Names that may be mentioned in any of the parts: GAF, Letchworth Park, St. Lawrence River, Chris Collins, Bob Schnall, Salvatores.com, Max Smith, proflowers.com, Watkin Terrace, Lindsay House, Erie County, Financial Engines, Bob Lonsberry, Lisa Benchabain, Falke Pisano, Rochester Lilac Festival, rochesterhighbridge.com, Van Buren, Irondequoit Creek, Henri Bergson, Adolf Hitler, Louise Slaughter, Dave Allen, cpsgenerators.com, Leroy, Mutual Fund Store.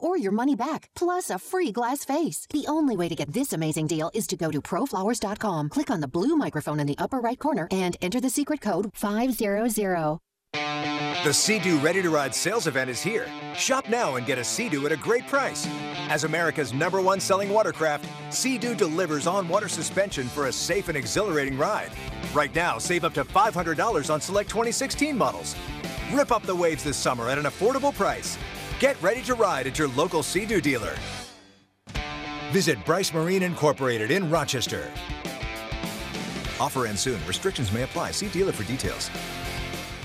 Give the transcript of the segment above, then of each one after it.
or your money back, plus a free glass face. The only way to get this amazing deal is to go to proflowers.com, click on the blue microphone in the upper right corner, and enter the secret code 500. The Sea-Doo Ready to Ride sales event is here. Shop now and get a Sea-Doo at a great price. As America's #1 selling watercraft, Sea-Doo delivers on-water suspension for a safe and exhilarating ride. Right now, save up to $500 on select 2016 models. Rip up the waves this summer at an affordable price. Get ready to ride at your local Sea-Doo dealer. Visit Bryce Marine Incorporated in Rochester. Offer ends soon. Restrictions may apply. See dealer for details.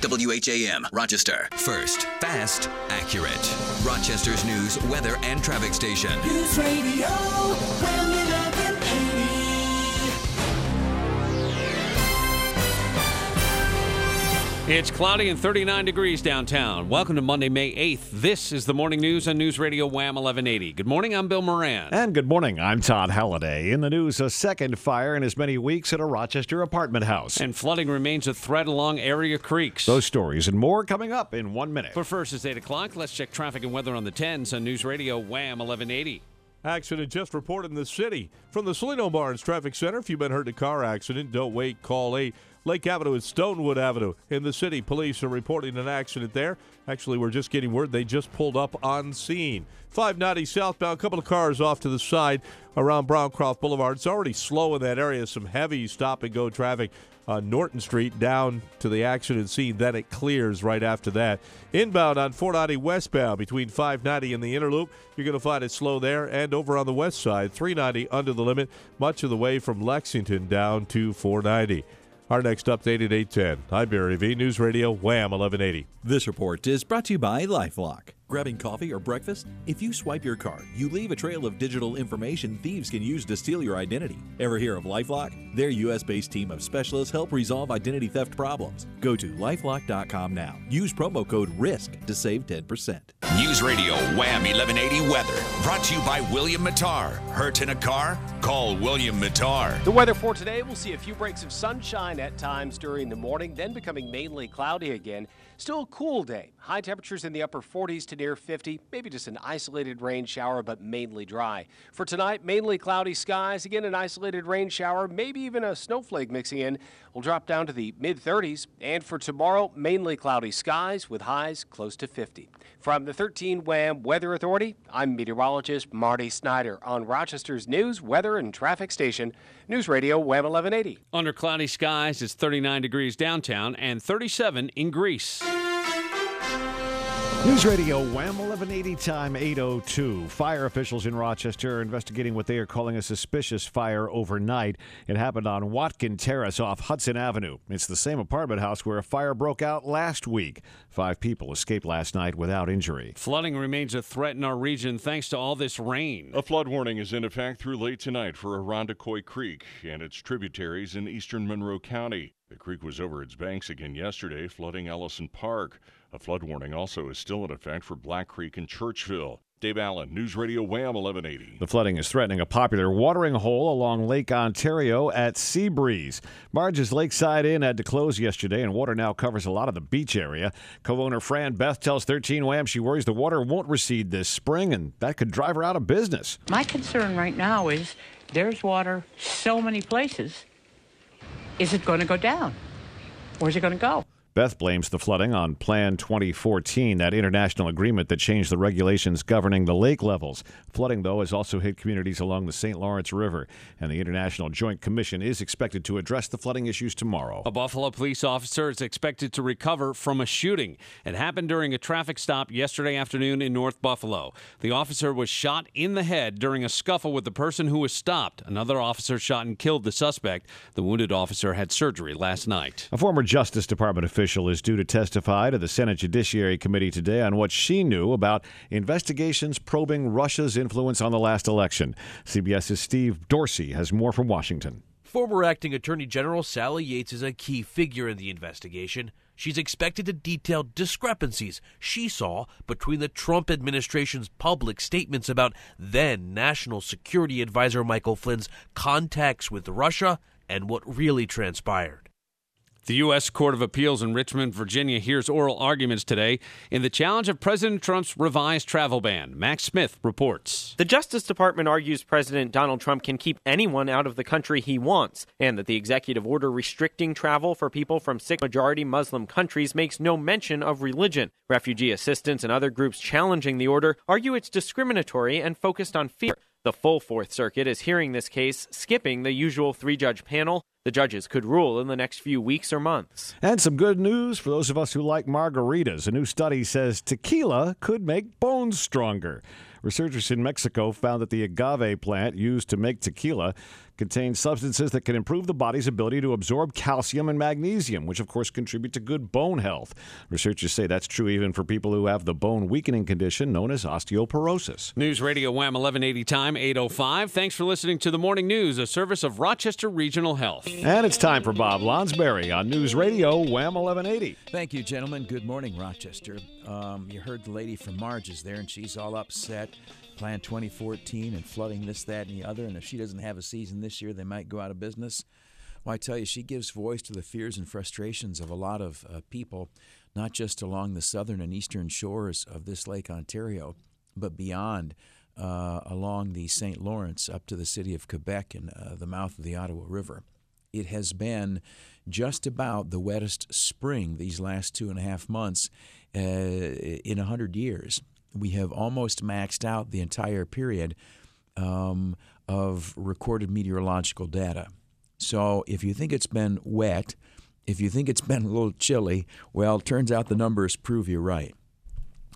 WHAM, Rochester. First, fast, accurate. Rochester's news, weather, and traffic station. News Radio, Wham 1180. It's cloudy and 39 degrees downtown. Welcome to Monday, May 8th. This is the morning news on News Radio Wham 1180. Good morning, I'm Bill Moran. And good morning, I'm Todd Halliday. In the news, a second fire in as many weeks at a Rochester apartment house. And flooding remains a threat along area creeks. Those stories and more coming up in 1 minute. But first, it's 8 o'clock. Let's check traffic and weather on the 10s on News Radio Wham 1180. Accident just reported in the city. From the Salino Barnes Traffic Center, if you've been hurt in a car accident, don't wait, call 8. Lake Avenue and Stonewood Avenue in the city. Police are reporting an accident there. Actually, we're just getting word they just pulled up on scene. 590 southbound, a couple of cars off to the side around Browncroft Boulevard. It's already slow in that area. Some heavy stop-and-go traffic on Norton Street down to the accident scene. Then it clears right after that. Inbound on 490 westbound between 590 and the Interloop. You're going to find it slow there. And over on the west side, 390 under the limit, much of the way from Lexington down to 490. Our next update at 8:10. I'm Barry V. News Radio Wham 1180. This report is brought to you by LifeLock. Grabbing coffee or breakfast? If you swipe your card, you leave a trail of digital information thieves can use to steal your identity. Ever hear of LifeLock? Their U.S.-based team of specialists help resolve identity theft problems. Go to LifeLock.com now. Use promo code RISK to save 10%. News Radio Wham 1180 Weather. Brought to you by William Mattar. Hurt in a car? Call William Mattar. The weather for today, we'll see a few breaks of sunshine at times during the morning, then becoming mainly cloudy again. Still a cool day. High temperatures in the upper 40s to near 50. Maybe just an isolated rain shower, but mainly dry. For tonight, mainly cloudy skies. Again, an isolated rain shower, maybe even a snowflake mixing in. We'll drop down to the mid-30s. And for tomorrow, mainly cloudy skies with highs close to 50. From the 13 WHAM Weather Authority, I'm meteorologist Marty Snyder on Rochester's news, weather, and traffic station, News Radio WHAM 1180. Under cloudy skies, it's 39 degrees downtown and 37 in Greece. News Radio Wham 1180, time 8:02. Fire officials in Rochester are investigating what they are calling a suspicious fire overnight. It happened on Watkin Terrace off Hudson Avenue. It's the same apartment house where a fire broke out last week. 5 people escaped last night without injury. Flooding remains a threat in our region thanks to all this rain. A flood warning is in effect through late tonight for Irondequoit Creek and its tributaries in eastern Monroe County. The creek was over its banks again yesterday, flooding Ellison Park. A flood warning also is still in effect for Black Creek and Churchville. Dave Allen, News Radio Wham 1180. The flooding is threatening a popular watering hole along Lake Ontario at Seabreeze. Marge's Lakeside Inn had to close yesterday, and water now covers a lot of the beach area. Co-owner Fran Beth tells 13 Wham she worries the water won't recede this spring, and that could drive her out of business. My concern right now is there's water so many places. Is it going to go down? Where's it going to go? Beth blames the flooding on Plan 2014, that international agreement that changed the regulations governing the lake levels. Flooding, though, has also hit communities along the St. Lawrence River, and the International Joint Commission is expected to address the flooding issues tomorrow. A Buffalo police officer is expected to recover from a shooting. It happened during a traffic stop yesterday afternoon in North Buffalo. The officer was shot in the head during a scuffle with the person who was stopped. Another officer shot and killed the suspect. The wounded officer had surgery last night. A former Justice Department official is due to testify to the Senate Judiciary Committee today on what she knew about investigations probing Russia's influence on the last election. CBS's Steve Dorsey has more from Washington. Former acting Attorney General Sally Yates is a key figure in the investigation. She's expected to detail discrepancies she saw between the Trump administration's public statements about then National Security Advisor Michael Flynn's contacts with Russia and what really transpired. The U.S. Court of Appeals in Richmond, Virginia, hears oral arguments today in the challenge of President Trump's revised travel ban. Max Smith reports. The Justice Department argues President Donald Trump can keep anyone out of the country he wants, and that the executive order restricting travel for people from 6 majority Muslim countries makes no mention of religion. Refugee assistance and other groups challenging the order argue it's discriminatory and focused on fear. The full Fourth Circuit is hearing this case, skipping the usual 3-judge panel. The judges could rule in the next few weeks or months. And some good news for those of us who like margaritas. A new study says tequila could make bones stronger. Researchers in Mexico found that the agave plant used to make tequila contains substances that can improve the body's ability to absorb calcium and magnesium, which, of course, contribute to good bone health. Researchers say that's true even for people who have the bone weakening condition known as osteoporosis. News Radio WHAM 1180 time, 8:05. Thanks for listening to The Morning News, a service of Rochester Regional Health. And it's time for Bob Lonsberry on News Radio WHAM 1180. Thank you, gentlemen. Good morning, Rochester. You heard the lady from Marge is there, and she's all upset. Plan 2014 and flooding this, that, and the other. And if she doesn't have a season this year, they might go out of business. Well, I tell you, she gives voice to the fears and frustrations of a lot of people, not just along the southern and eastern shores of this Lake Ontario, but beyond along the St. Lawrence up to the city of Quebec and the mouth of the Ottawa River. It has been just about the wettest spring these last 2.5 months in 100 years. We have almost maxed out the entire period of recorded meteorological data. So if you think it's been wet, if you think it's been a little chilly, well, it turns out the numbers prove you right.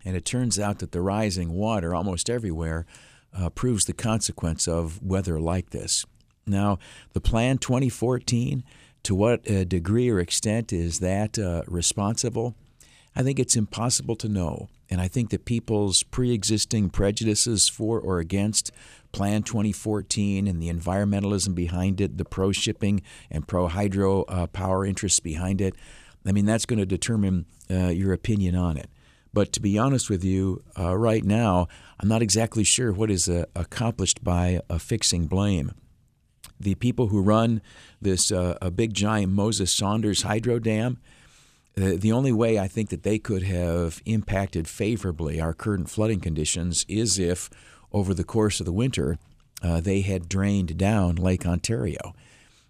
And it turns out that the rising water almost everywhere proves the consequence of weather like this. Now, the Plan 2014, to what degree or extent is that responsible? I think it's impossible to know. And I think that people's pre-existing prejudices for or against Plan 2014 and the environmentalism behind it, the pro-shipping and pro-hydro power interests behind it, I mean, that's going to determine your opinion on it. But to be honest with you, right now, I'm not exactly sure what is accomplished by fixing blame. The people who run this a big, giant Moses Saunders hydro dam, the only way I think that they could have impacted favorably our current flooding conditions is if, over the course of the winter, they had drained down Lake Ontario.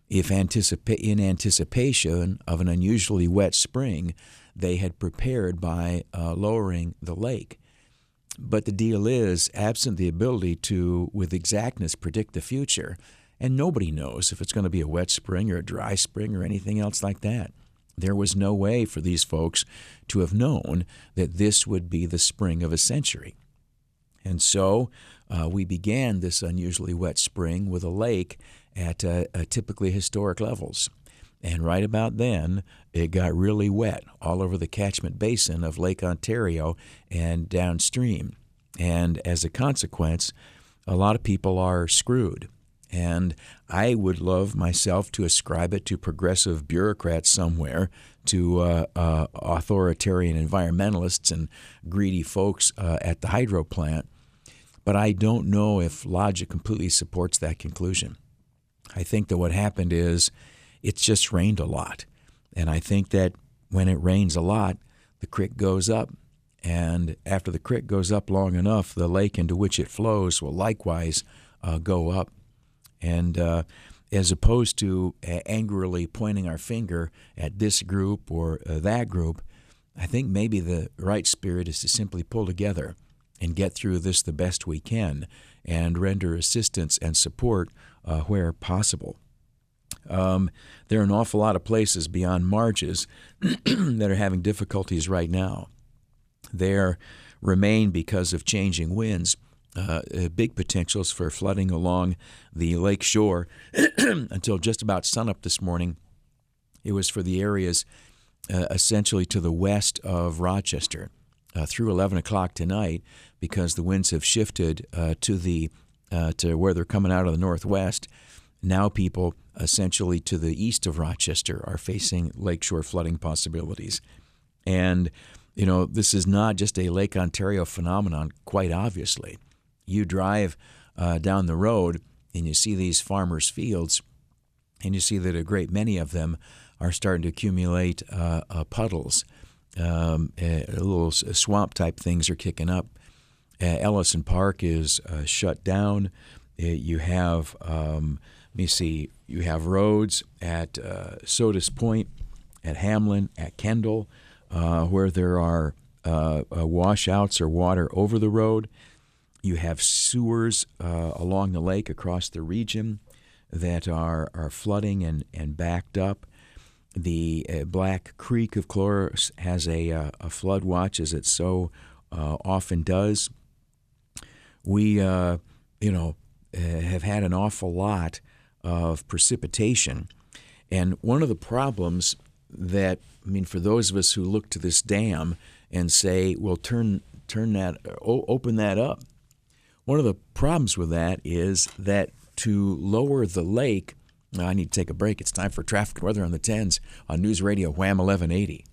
If in anticipation of an unusually wet spring, they had prepared by lowering the lake. But the deal is, absent the ability to, with exactness, predict the future, and nobody knows if it's going to be a wet spring or a dry spring or anything else like that. There was no way for these folks to have known that this would be the spring of a century. And so we began this unusually wet spring with a lake at typically historic levels. And right about then, it got really wet all over the catchment basin of Lake Ontario and downstream. And as a consequence, a lot of people are screwed. And I would love myself to ascribe it to progressive bureaucrats somewhere, to authoritarian environmentalists and greedy folks at the hydro plant. But I don't know if logic completely supports that conclusion. I think that what happened is it just rained a lot. And I think that when it rains a lot, the creek goes up. And after the creek goes up long enough, the lake into which it flows will likewise go up. And as opposed to angrily pointing our finger at this group or that group, I think maybe the right spirit is to simply pull together and get through this the best we can and render assistance and support where possible. There are an awful lot of places beyond Marges that are having difficulties right now. There remain, because of changing winds, big potentials for flooding along the lake shore until just about sunup this morning. It was for the areas essentially to the west of Rochester through 11 o'clock tonight, because the winds have shifted to where they're coming out of the northwest. Now people essentially to the east of Rochester are facing lakeshore flooding possibilities. And, you know, this is not just a Lake Ontario phenomenon, quite obviously. You drive down the road and you see these farmers' fields, and you see that a great many of them are starting to accumulate puddles. Little swamp-type things are kicking up. Ellison Park is shut down. You have, you have roads at Sodas Point, at Hamlin, at Kendall, where there are washouts or water over the road. You have sewers along the lake across the region that are flooding and backed up. The Black Creek, of course, has a flood watch, as it so often does. We, have had an awful lot of precipitation. And one of the problems that, for those of us who look to this dam and say, well, turn that, open that up, one of the problems with that is that to lower the lake, I need to take a break. It's time for Traffic and Weather on the 10s on News Radio Wham 1180.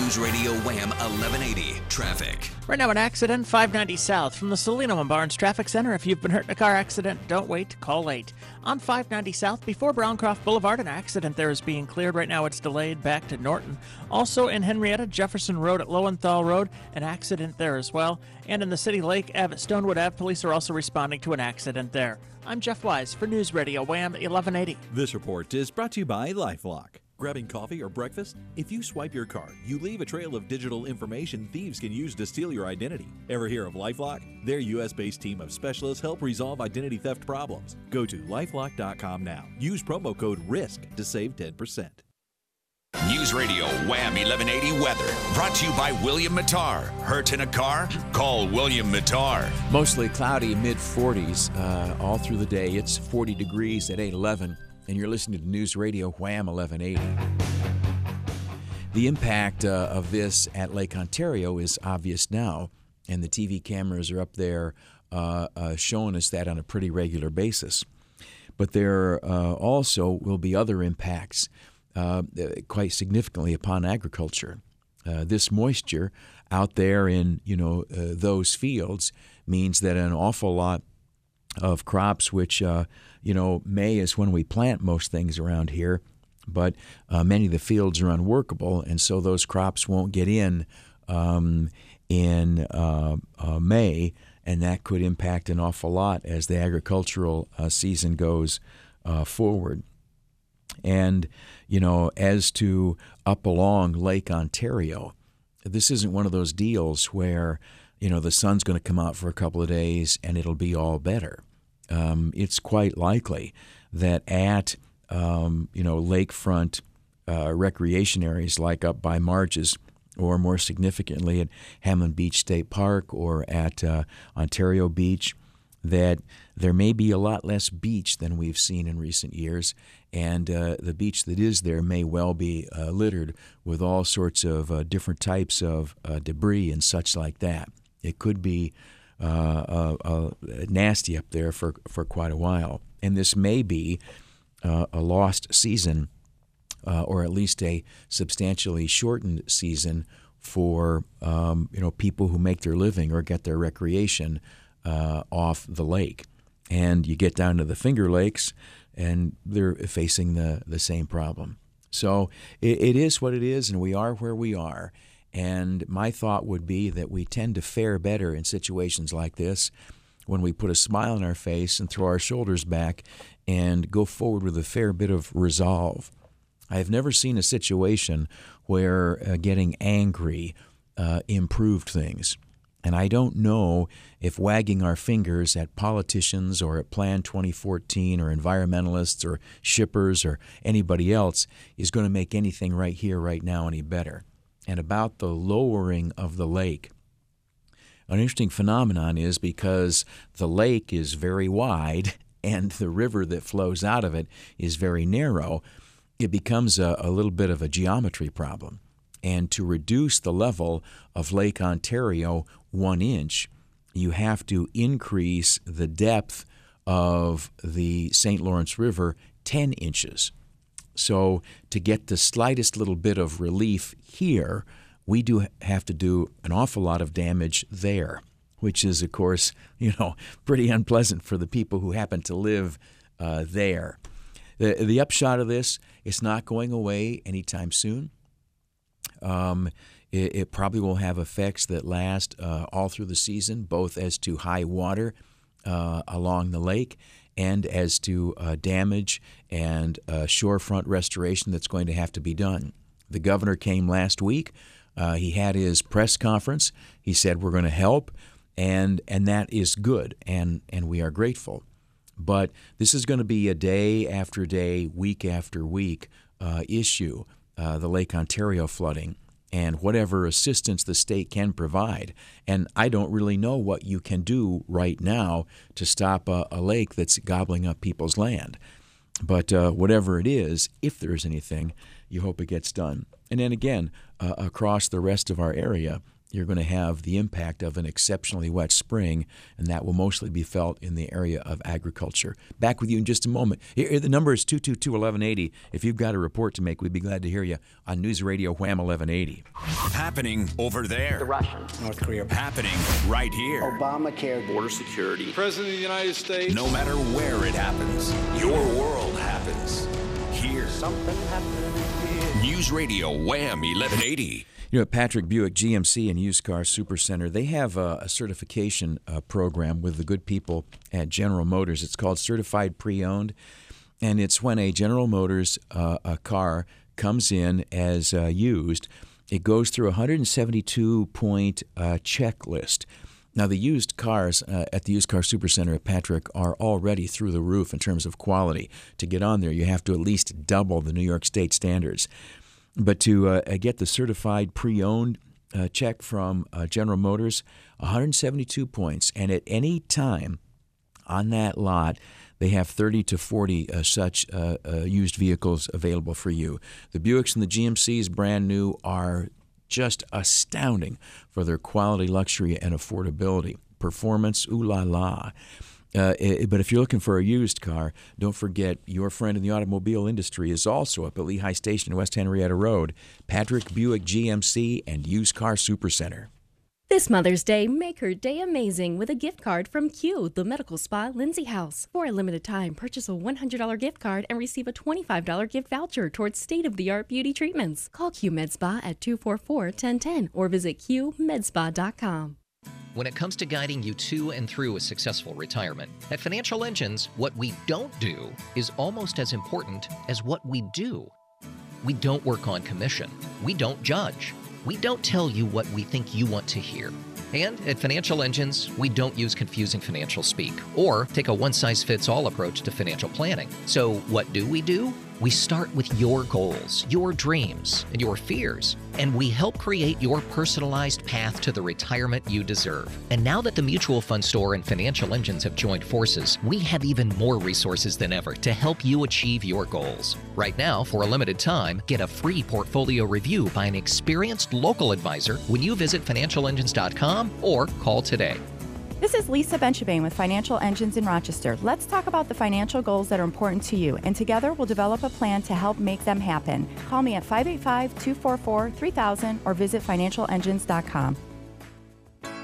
News Radio Wham 1180. Traffic. Right now, an accident, 590 South from the Salino Barnes Traffic Center. If you've been hurt in a car accident, don't wait. Call 8. On 590 South before Browncroft Boulevard, an accident there is being cleared. Right now, it's delayed back to Norton. Also in Henrietta, Jefferson Road at Lowenthal Road, an accident there as well. And in the City Lake Ave at Stonewood Ave, police are also responding to an accident there. I'm Jeff Wise for News Radio Wham 1180. This report is brought to you by LifeLock. Grabbing coffee or breakfast? If you swipe your card, you leave a trail of digital information thieves can use to steal your identity. Ever hear of LifeLock? Their U.S.-based team of specialists help resolve identity theft problems. Go to LifeLock.com now. Use promo code RISK to save 10%. News Radio Wham 1180 Weather, brought to you by William Mattar. Hurt in a car? Call William Mattar. Mostly cloudy, mid-40s all through the day. It's 40 degrees at 8:11, and you're listening to News Radio Wham 1180. The impact of this at Lake Ontario is obvious now, and the TV cameras are up there showing us that on a pretty regular basis. But there also will be other impacts. Quite significantly upon agriculture. This moisture out there in those fields means that an awful lot of crops, which May is when we plant most things around here, but many of the fields are unworkable, and so those crops won't get in May, and that could impact an awful lot as the agricultural season goes forward. And, as to up along Lake Ontario, this isn't one of those deals where, the sun's going to come out for a couple of days and it'll be all better. It's quite likely that at, lakefront recreation areas like up by Marges, or more significantly at Hammond Beach State Park or at Ontario Beach, that there may be a lot less beach than we've seen in recent years, and the beach that is there may well be littered with all sorts of different types of debris and such like that. It could be nasty up there for quite a while, and this may be a lost season, or at least a substantially shortened season for people who make their living or get their recreation off the lake. And you get down to the Finger Lakes, and they're facing the same problem. So it is what it is, and we are where we are. And my thought would be that we tend to fare better in situations like this when we put a smile on our face and throw our shoulders back and go forward with a fair bit of resolve. I have never seen a situation where getting angry improved things. And I don't know if wagging our fingers at politicians or at Plan 2014 or environmentalists or shippers or anybody else is going to make anything right here, right now, any better. And about the lowering of the lake, an interesting phenomenon is because the lake is very wide and the river that flows out of it is very narrow, it becomes a little bit of a geometry problem. And to reduce the level of Lake Ontario 1 inch, you have to increase the depth of the St. Lawrence River 10 inches. So to get the slightest little bit of relief here, we do have to do an awful lot of damage there, which is, of course, pretty unpleasant for the people who happen to live there. The upshot of this, it's not going away anytime soon. It probably will have effects that last all through the season, both as to high water along the lake and as to damage and shorefront restoration that's going to have to be done. The governor came last week. He had his press conference. He said, we're going to help, and that is good, and we are grateful. But this is going to be a day after day, week after week issue, the Lake Ontario flooding, and whatever assistance the state can provide. And I don't really know what you can do right now to stop a lake that's gobbling up people's land. But whatever it is, if there is anything, you hope it gets done. And then again, across the rest of our area, you're going to have the impact of an exceptionally wet spring, and that will mostly be felt in the area of agriculture. Back with you in just a moment. Here, the number is 222-1180. If you've got a report to make, we'd be glad to hear you on News Radio Wham 1180. Happening over there. The Russians. North Korea. Happening right here. Obamacare. Border security. President of the United States. No matter where it happens, your world happens. Here. Something happens here. News Radio Wham 1180. You know, at Patrick Buick GMC and Used Car Supercenter, they have a certification program with the good people at General Motors. It's called Certified Pre-Owned, and it's when a General Motors a car comes in as used, it goes through a 172-point checklist. Now, the used cars at the Used Car Supercenter at Patrick are already through the roof in terms of quality. To get on there, you have to at least double the New York State standards. But to get the certified pre-owned check from General Motors, 172 points. And at any time on that lot, they have 30 to 40 such used vehicles available for you. The Buicks and the GMCs, brand new, are just astounding for their quality, luxury, and affordability. Performance, ooh la la. But if you're looking for a used car, don't forget your friend in the automobile industry is also up at Lehigh Station, West Henrietta Road, Patrick Buick GMC and Used Car Supercenter. This Mother's Day, make her day amazing with a gift card from Q, the medical spa, Lindsay House. For a limited time, purchase a $100 gift card and receive a $25 gift voucher towards state-of-the-art beauty treatments. Call Q Med Spa at 244-1010 or visit QMedSpa.com. When it comes to guiding you to and through a successful retirement, at Financial Engines, what we don't do is almost as important as what we do. We don't work on commission. We don't judge. We don't tell you what we think you want to hear. And at Financial Engines, we don't use confusing financial speak or take a one-size-fits-all approach to financial planning. So what do? We start with your goals, your dreams, and your fears, and we help create your personalized path to the retirement you deserve. And now that the Mutual Fund Store and Financial Engines have joined forces, we have even more resources than ever to help you achieve your goals. Right now, for a limited time, get a free portfolio review by an experienced local advisor when you visit financialengines.com or call today. This is Lisa Benchabain with Financial Engines in Rochester. Let's talk about the financial goals that are important to you, and together we'll develop a plan to help make them happen. Call me at 585-244-3000 or visit financialengines.com.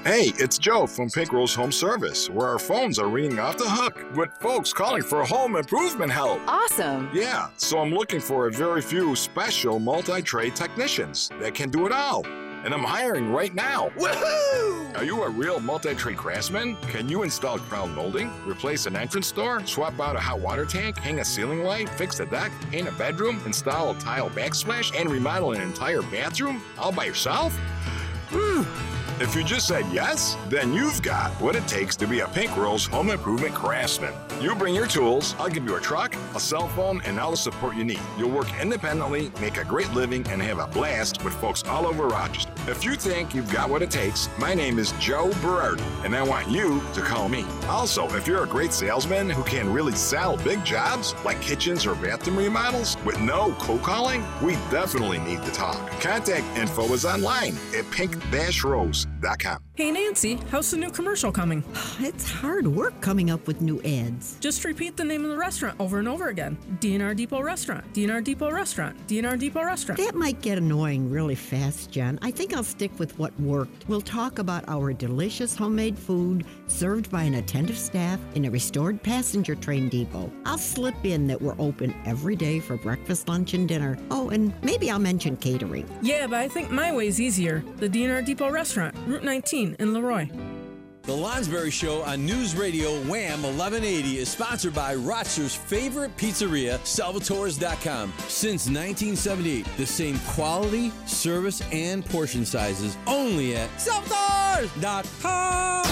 Hey, it's Joe from Pink Rose Home Service, where our phones are ringing off the hook with folks calling for home improvement help. Awesome. Yeah, so I'm looking for a very few special multi-trade technicians that can do it all. And I'm hiring right now. Woohoo! Are you a real multi-trade craftsman? Can you install crown molding, replace an entrance door, swap out a hot water tank, hang a ceiling light, fix a deck, paint a bedroom, install a tile backsplash, and remodel an entire bathroom all by yourself? Whew. If you just said yes, then you've got what it takes to be a Pink Rose home improvement craftsman. You bring your tools, I'll give you a truck, a cell phone, and all the support you need. You'll work independently, make a great living, and have a blast with folks all over Rochester. If you think you've got what it takes, my name is Joe Berardi, and I want you to call me. Also, if you're a great salesman who can really sell big jobs, like kitchens or bathroom remodels, with no cold calling, we definitely need to talk. Contact info is online at pink-rose.com. proflowers.com. Hey, Nancy, how's the new commercial coming? It's hard work coming up with new ads. Just repeat the name of the restaurant over and over again. D&R Depot Restaurant, D&R Depot Restaurant, D&R Depot Restaurant. That might get annoying really fast, Jen. I think I'll stick with what worked. We'll talk about our delicious homemade food served by an attentive staff in a restored passenger train depot. I'll slip in that we're open every day for breakfast, lunch, and dinner. Oh, and maybe I'll mention catering. Yeah, but I think my way's easier. The D&R Depot Restaurant, Route 19 in Leroy. The Lonsberry Show on News Radio WHAM 1180 is sponsored by Rochester's favorite pizzeria, Salvatores.com. Since 1978, the same quality, service, and portion sizes only at Salvatores.com.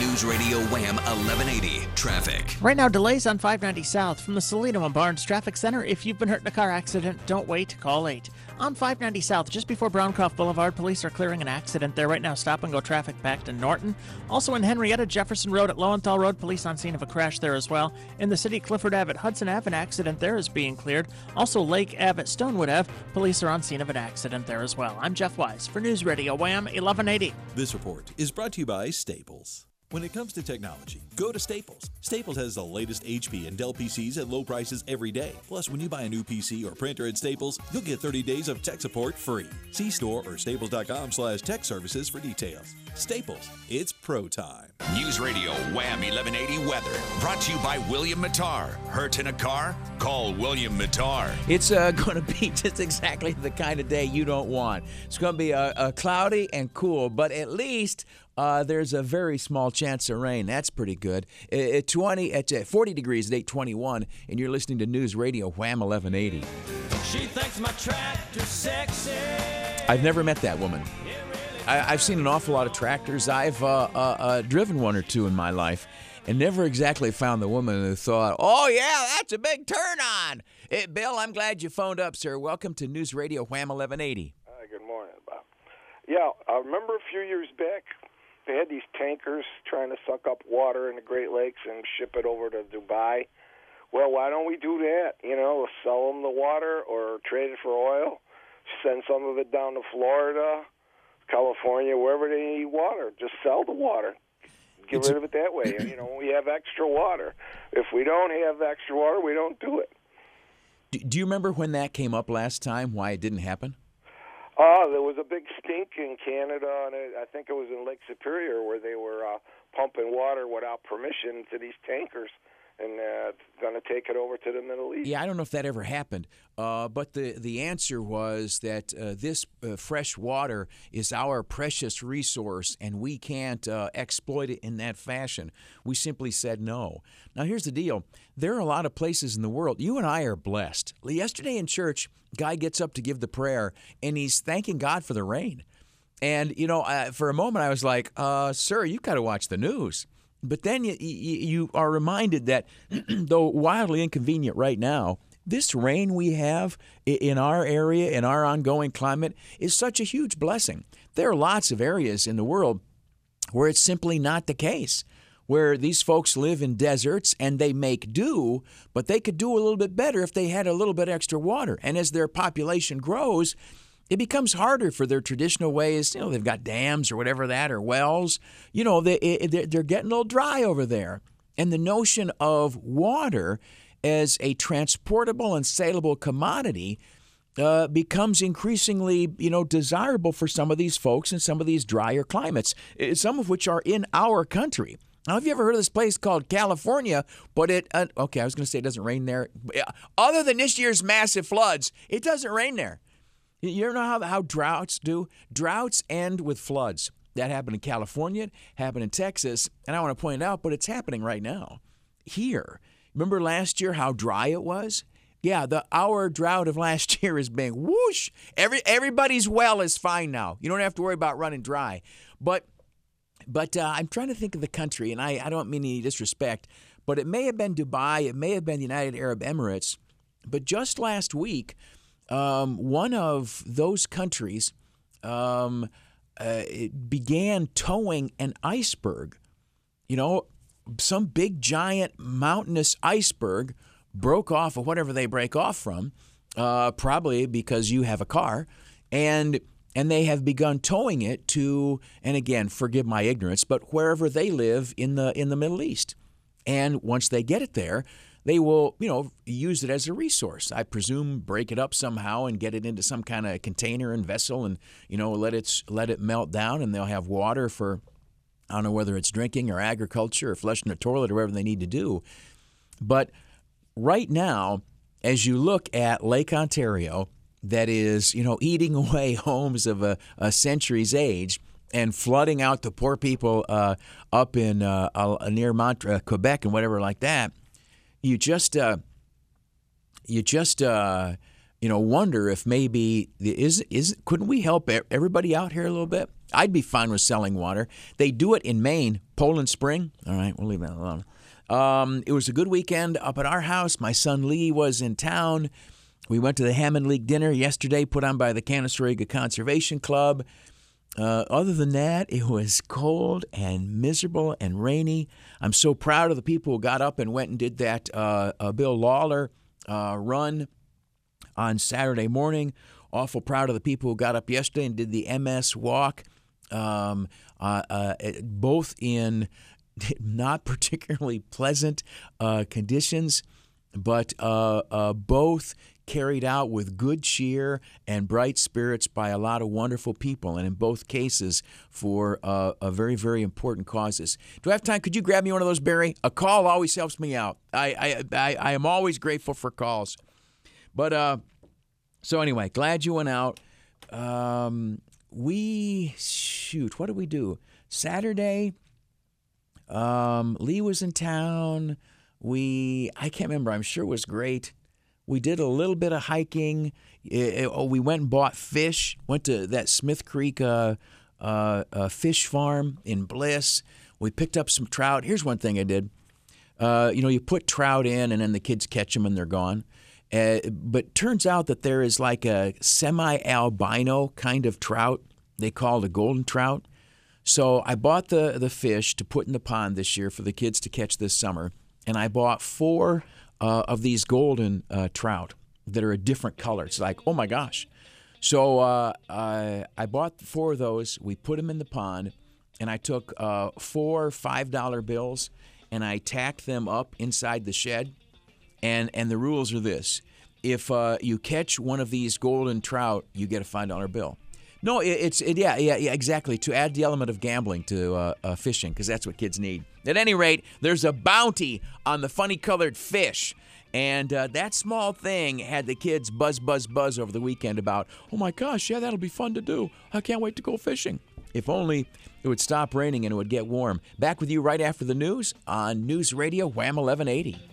News Radio WHAM 1180 Traffic. Right now, delays on 590 south from the Salino Barnes Traffic Center. If you've been hurt in a car accident, don't wait. Call 8. On 590 south, just before Browncroft Boulevard, police are clearing an accident there right now. Stop and go traffic back to Norton. Also in Henrietta, Jefferson Road at Lowenthal Road, police on scene of a crash there as well. In the city, Clifford Ave at Hudson Ave, an accident there is being cleared. Also Lake Ave at Stonewood Ave, police are on scene of an accident there as well. I'm Jeff Wise for News Radio WHAM 1180. This report is brought to you by Staples. When it comes to technology, go to Staples. Staples has the latest HP and Dell PCs at low prices every day. Plus, when you buy a new PC or printer at Staples, you'll get 30 days of tech support free. See store or staples.com/tech services for details. Staples, it's pro time. News Radio WHAM 1180 Weather, brought to you by William Mattar. Hurt in a car? Call William Mattar. It's going to be just exactly the kind of day you don't want. It's going to be cloudy and cool, but at least there's a very small chance of rain. That's pretty good. At 40 degrees at 8:21, and you're listening to News Radio WHAM 1180. She thinks my tractor's sexy. I've never met that woman. I've seen an awful lot of tractors. I've driven one or two in my life, and never exactly found the woman who thought, oh, yeah, that's a big turn on. Hey, Bill, I'm glad you phoned up, sir. Welcome to News Radio WHAM 1180. Good morning, Bob. Yeah, I remember a few years back, they had these tankers trying to suck up water in the Great Lakes and ship it over to Dubai. Well, why don't we do that? You know, sell them the water or trade it for oil, send some of it down to Florida, California, wherever they need water. Just sell the water. Get rid of it that way. You know, we have extra water. If we don't have extra water, we don't do it. Do you remember when that came up last time, why it didn't happen? There was a big stink in Canada, and I think it was in Lake Superior where they were pumping water without permission to these tankers and going to take it over to the Middle East. Yeah, I don't know if that ever happened, but the answer was that this fresh water is our precious resource, and we can't exploit it in that fashion. We simply said no. Now, here's the deal. There are a lot of places in the world. You and I are blessed. Yesterday in church, guy gets up to give the prayer, and he's thanking God for the rain. And, you know, for a moment I was like, sir, you've got to watch the news. But then you are reminded that, though wildly inconvenient right now, this rain we have in our area, in our ongoing climate, is such a huge blessing. There are lots of areas in the world where it's simply not the case, where these folks live in deserts and they make do, but they could do a little bit better if they had a little bit extra water. And as their population grows, it becomes harder for their traditional ways. You know, they've got dams or whatever that, or wells. You know, they're getting a little dry over there. And the notion of water as a transportable and saleable commodity becomes increasingly, you know, desirable for some of these folks in some of these drier climates, some of which are in our country. Now, have you ever heard of this place called California? But I was going to say it doesn't rain there. Other than this year's massive floods, it doesn't rain there. You know how droughts do? Droughts end with floods. That happened in California, happened in Texas, and I want to point out, but it's happening right now here. Remember last year how dry it was? Yeah, our drought of last year is being whoosh. Everybody's well is fine now. You don't have to worry about running dry. But I'm trying to think of the country, and I don't mean any disrespect, but it may have been Dubai, it may have been the United Arab Emirates, but just last week, one of those countries began towing an iceberg. You know, some big, giant, mountainous iceberg broke off of whatever they break off from, probably because you have a car, and and they have begun towing it to, and again, forgive my ignorance, but wherever they live in the Middle East. And once they get it there, they will, use it as a resource. I presume break it up somehow and get it into some kind of container and vessel and, let it melt down, and they'll have water for, I don't know whether it's drinking or agriculture or flushing a toilet or whatever they need to do. But right now, as you look at Lake Ontario, that is, eating away homes of a century's age and flooding out the poor people up in near Quebec and whatever like that, you just wonder if maybe couldn't we help everybody out here a little bit? I'd be fine with selling water. They do it in Maine, Poland Spring. All right, we'll leave that alone. It was a good weekend up at our house. My son Lee was in town. We went to the Hammond League dinner yesterday, put on by the Canasarega Conservation Club. Other than that, it was cold and miserable and rainy. I'm so proud of the people who got up and went and did that Bill Lawler run on Saturday morning. Awful proud of the people who got up yesterday and did the MS walk, both in not particularly pleasant conditions, but both carried out with good cheer and bright spirits by a lot of wonderful people, and in both cases for a very, very important causes. Do I have time? Could you grab me one of those, Barry? A call always helps me out. I am always grateful for calls. But so anyway, glad you went out. What did we do? Saturday, Lee was in town. I can't remember. I'm sure it was great. We did a little bit of hiking. We went and bought fish. Went to that Smith Creek fish farm in Bliss. We picked up some trout. Here's one thing I did. You put trout in, and then the kids catch them, and they're gone. But turns out that there is like a semi-albino kind of trout. They call it a golden trout. So I bought the fish to put in the pond this year for the kids to catch this summer. And I bought four of these golden trout that are a different color. It's like, oh my gosh. So I bought four of those. We put them in the pond, and I took four $5 bills, and I tacked them up inside the shed. And the rules are this. If you catch one of these golden trout, you get a $5 bill. No, yeah, exactly, to add the element of gambling to fishing, because that's what kids need. At any rate, there's a bounty on the funny-colored fish, and that small thing had the kids buzz over the weekend about, oh my gosh, yeah, that'll be fun to do. I can't wait to go fishing. If only it would stop raining and it would get warm. Back with you right after the news on News Radio Wham 1180.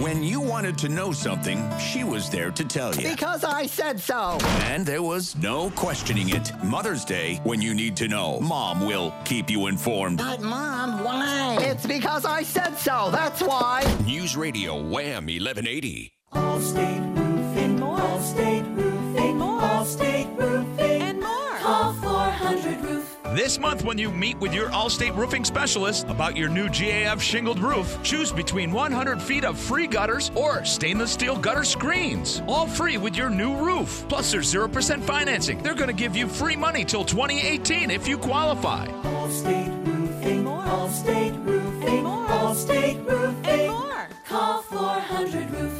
When you wanted to know something, she was there to tell you. Because I said so. And there was no questioning it. Mother's Day, when you need to know, Mom will keep you informed. But, Mom, why? It's because I said so. That's why. News Radio Wham 1180. Allstate Roofing. More. Allstate Roofing. More. Allstate Roofing. And more. Call 400 Roofing. This month, when you meet with your Allstate roofing specialist about your new GAF shingled roof, choose between 100 feet of free gutters or stainless steel gutter screens, all free with your new roof. Plus, there's 0% financing. They're going to give you free money till 2018 if you qualify. Allstate Roofing. More. Allstate Roofing. More. Allstate Roofing. More. Call 400 Roof.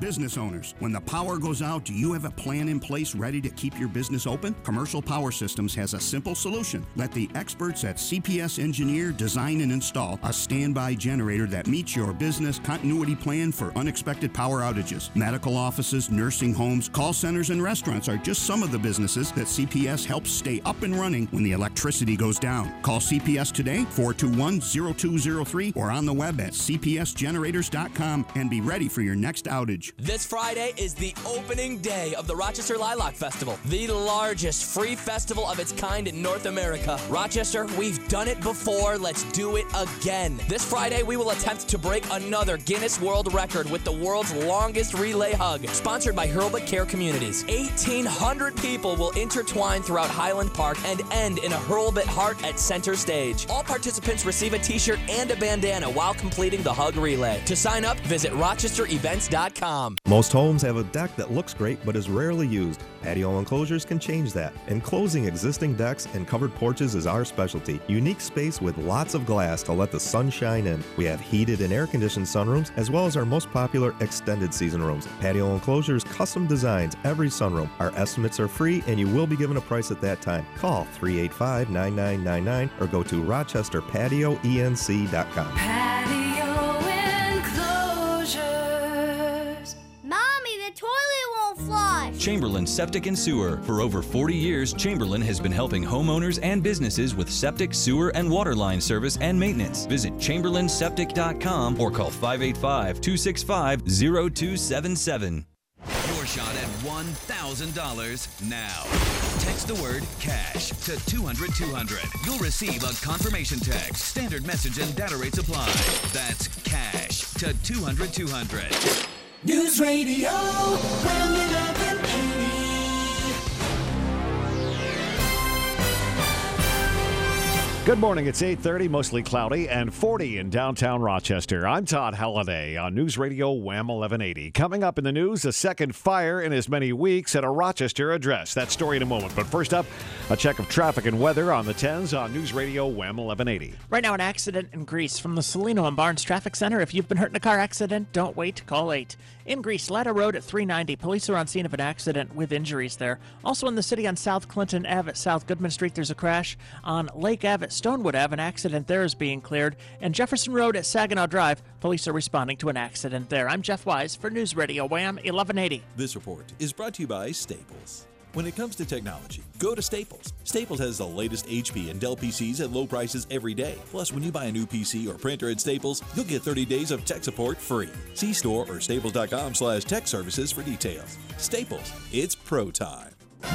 Business owners, when the power goes out, do you have a plan in place ready to keep your business open? Commercial Power Systems has a simple solution. Let the experts at CPS engineer, design, and install a standby generator that meets your business continuity plan for unexpected power outages. Medical offices, nursing homes, call centers, and restaurants are just some of the businesses that CPS helps stay up and running when the electricity goes down. Call CPS today, 421-0203, or on the web at cpsgenerators.com, and be ready for your next outage. This Friday is the opening day of the Rochester Lilac Festival, the largest free festival of its kind in North America. Rochester, we've done it before. Let's do it again. This Friday, we will attempt to break another Guinness World Record with the world's longest relay hug, sponsored by Hurlbut Care Communities. 1,800 people will intertwine throughout Highland Park and end in a Hurlbut heart at center stage. All participants receive a t-shirt and a bandana while completing the hug relay. To sign up, visit rochesterevents.com. Salvatores.com. Most homes have a deck that looks great but is rarely used. Patio Enclosures can change that. Enclosing existing decks and covered porches is our specialty. Unique space with lots of glass to let the sun shine in. We have heated and air-conditioned sunrooms as well as our most popular extended season rooms. Patio Enclosures custom designs every sunroom. Our estimates are free and you will be given a price at that time. Call 385-9999 or go to RochesterPatioEnc.com. Chamberlain Septic and Sewer. For over 40 years, Chamberlain has been helping homeowners and businesses with septic, sewer, and water line service and maintenance. Visit ChamberlainSeptic.com or call 585-265-0277. Your shot at $1,000 now. Text the word CASH to 200-200. You'll receive a confirmation text. Standard message and data rates apply. That's CASH to 200-200. News Radio, rounded up and 80. Good morning. It's 8:30, mostly cloudy, and 40 in downtown Rochester. I'm Todd Halliday on News Radio Wham 1180. Coming up in the news, a second fire in as many weeks at a Rochester address. That story in a moment. But first up, a check of traffic and weather on the 10s on News Radio Wham 1180. Right now, an accident in Greece from the Salino and Barnes Traffic Center. If you've been hurt in a car accident, don't wait. Call 8. In Greece, Latta Road at 390. Police are on scene of an accident with injuries there. Also in the city on South Clinton Ave at South Goodman Street, there's a crash. On Lake Ave at Stonewood Ave, an accident there is being cleared. And Jefferson Road at Saginaw Drive, police are responding to an accident there. I'm Jeff Wise for News Radio Wham 1180. This report is brought to you by Staples. When it comes to technology, go to Staples. Staples has the latest HP and Dell PCs at low prices every day. Plus, when you buy a new PC or printer at Staples, you'll get 30 days of tech support free. See store or staples.com/tech services for details. Staples, it's pro time.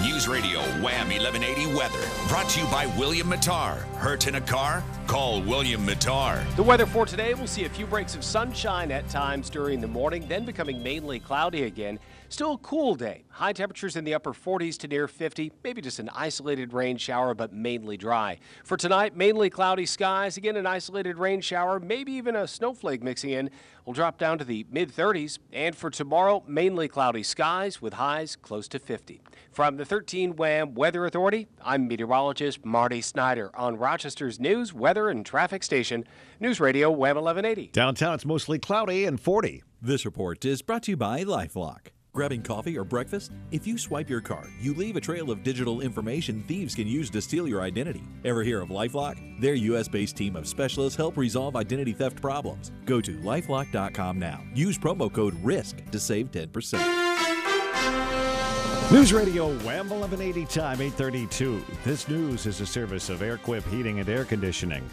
News Radio Wham 1180 Weather, brought to you by William Mattar. Hurt in a car? Call William Mattar. The weather for today, we'll see a few breaks of sunshine at times during the morning, then becoming mainly cloudy again. Still a cool day. High temperatures in the upper 40s to near 50. Maybe just an isolated rain shower, but mainly dry. For tonight, mainly cloudy skies. Again, an isolated rain shower, maybe even a snowflake mixing in. We'll drop down to the mid-30s. And for tomorrow, mainly cloudy skies with highs close to 50. From the 13 WHAM Weather Authority, I'm meteorologist Marty Snyder on Rochester's news, weather, and traffic station, News Radio WHAM 1180. Downtown, it's mostly cloudy and 40. This report is brought to you by LifeLock. Grabbing coffee or breakfast? If you swipe your card, you leave a trail of digital information thieves can use to steal your identity. Ever hear of LifeLock? Their U.S.-based team of specialists help resolve identity theft problems. Go to LifeLock.com now. Use promo code RISK to save 10%. News Radio Wham 1180, time 8:32. This news is a service of AirQuip Heating and Air Conditioning.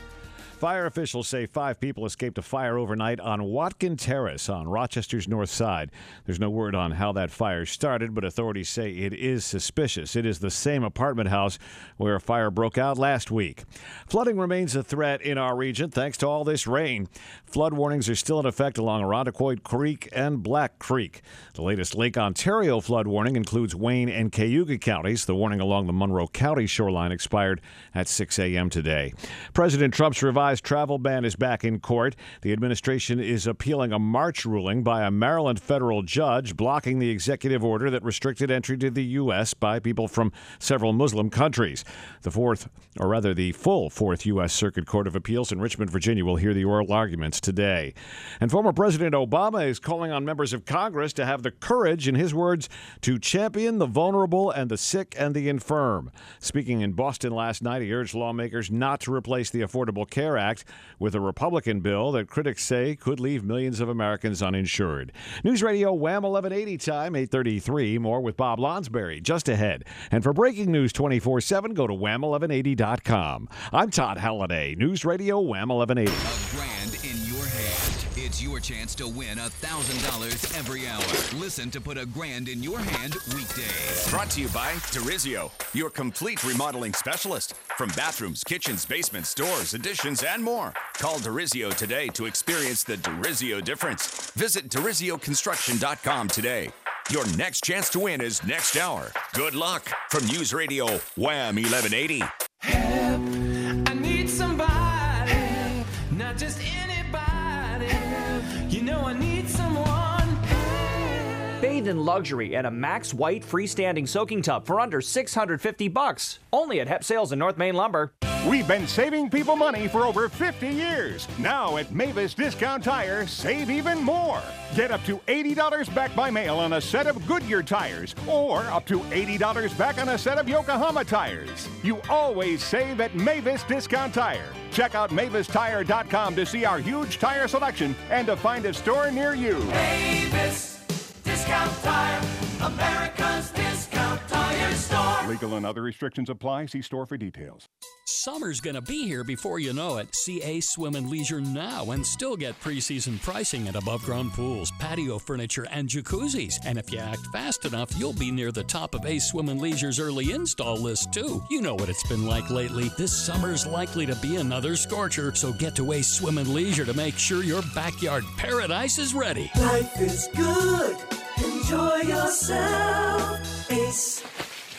Fire officials say 5 people escaped a fire overnight on Watkin Terrace on Rochester's north side. There's no word on how that fire started, but authorities say it is suspicious. It is the same apartment house where a fire broke out last week. Flooding remains a threat in our region thanks to all this rain. Flood warnings are still in effect along Irondequoit Creek and Black Creek. The latest Lake Ontario flood warning includes Wayne and Cayuga counties. The warning along the Monroe County shoreline expired at 6 a.m. today. President Trump's revised travel ban is back in court. The administration is appealing a March ruling by a Maryland federal judge blocking the executive order that restricted entry to the U.S. by people from several Muslim countries. The full Fourth U.S. Circuit Court of Appeals in Richmond, Virginia will hear the oral arguments today. And former President Obama is calling on members of Congress to have the courage, in his words, to champion the vulnerable and the sick and the infirm. Speaking in Boston last night, he urged lawmakers not to replace the Affordable Care Act with a Republican bill that critics say could leave millions of Americans uninsured. News Radio Wham 1180, time 8:33. More with Bob Lonsberry just ahead. And for breaking news 24/7, go to wham1180.com. I'm Todd Halliday, News Radio Wham 1180. A grand in your hand. It's your chance to win $1,000 every hour. Listen to Put a Grand in Your Hand weekdays. Brought to you by Derizio, your complete remodeling specialist. From bathrooms, kitchens, basements, doors, additions, and more. Call Derizio today to experience the Derizio difference. Visit DerizioConstruction.com today. Your next chance to win is next hour. Good luck from News Radio Wham 1180. Help, I need somebody. Help. Not just anybody. You know I need someone. Hey. bathe in luxury and a Max White freestanding soaking tub for under $650, only at HEP Sales in North Main Lumber. We've been saving people money for over 50 years. Now at Mavis Discount Tire, save even more. Get up to $80 back by mail on a set of Goodyear tires or up to $80 back on a set of Yokohama tires. You always save at Mavis Discount Tire. Check out MavisTire.com to see our huge tire selection and to find a store near you. Mavis Discount Tire, America's discount tire store. Legal and other restrictions apply. See store for details. Summer's gonna be here before you know it. CA Swim and Leisure now and still get preseason pricing at above-ground pools, patio furniture, and jacuzzis. And if you act fast enough, you'll be near the top of Ace Swim and Leisure's early install list, too. You know what it's been like lately. This summer's likely to be another scorcher, so get to Ace Swim and Leisure to make sure your backyard paradise is ready. Life is good. Enjoy yourself, Ace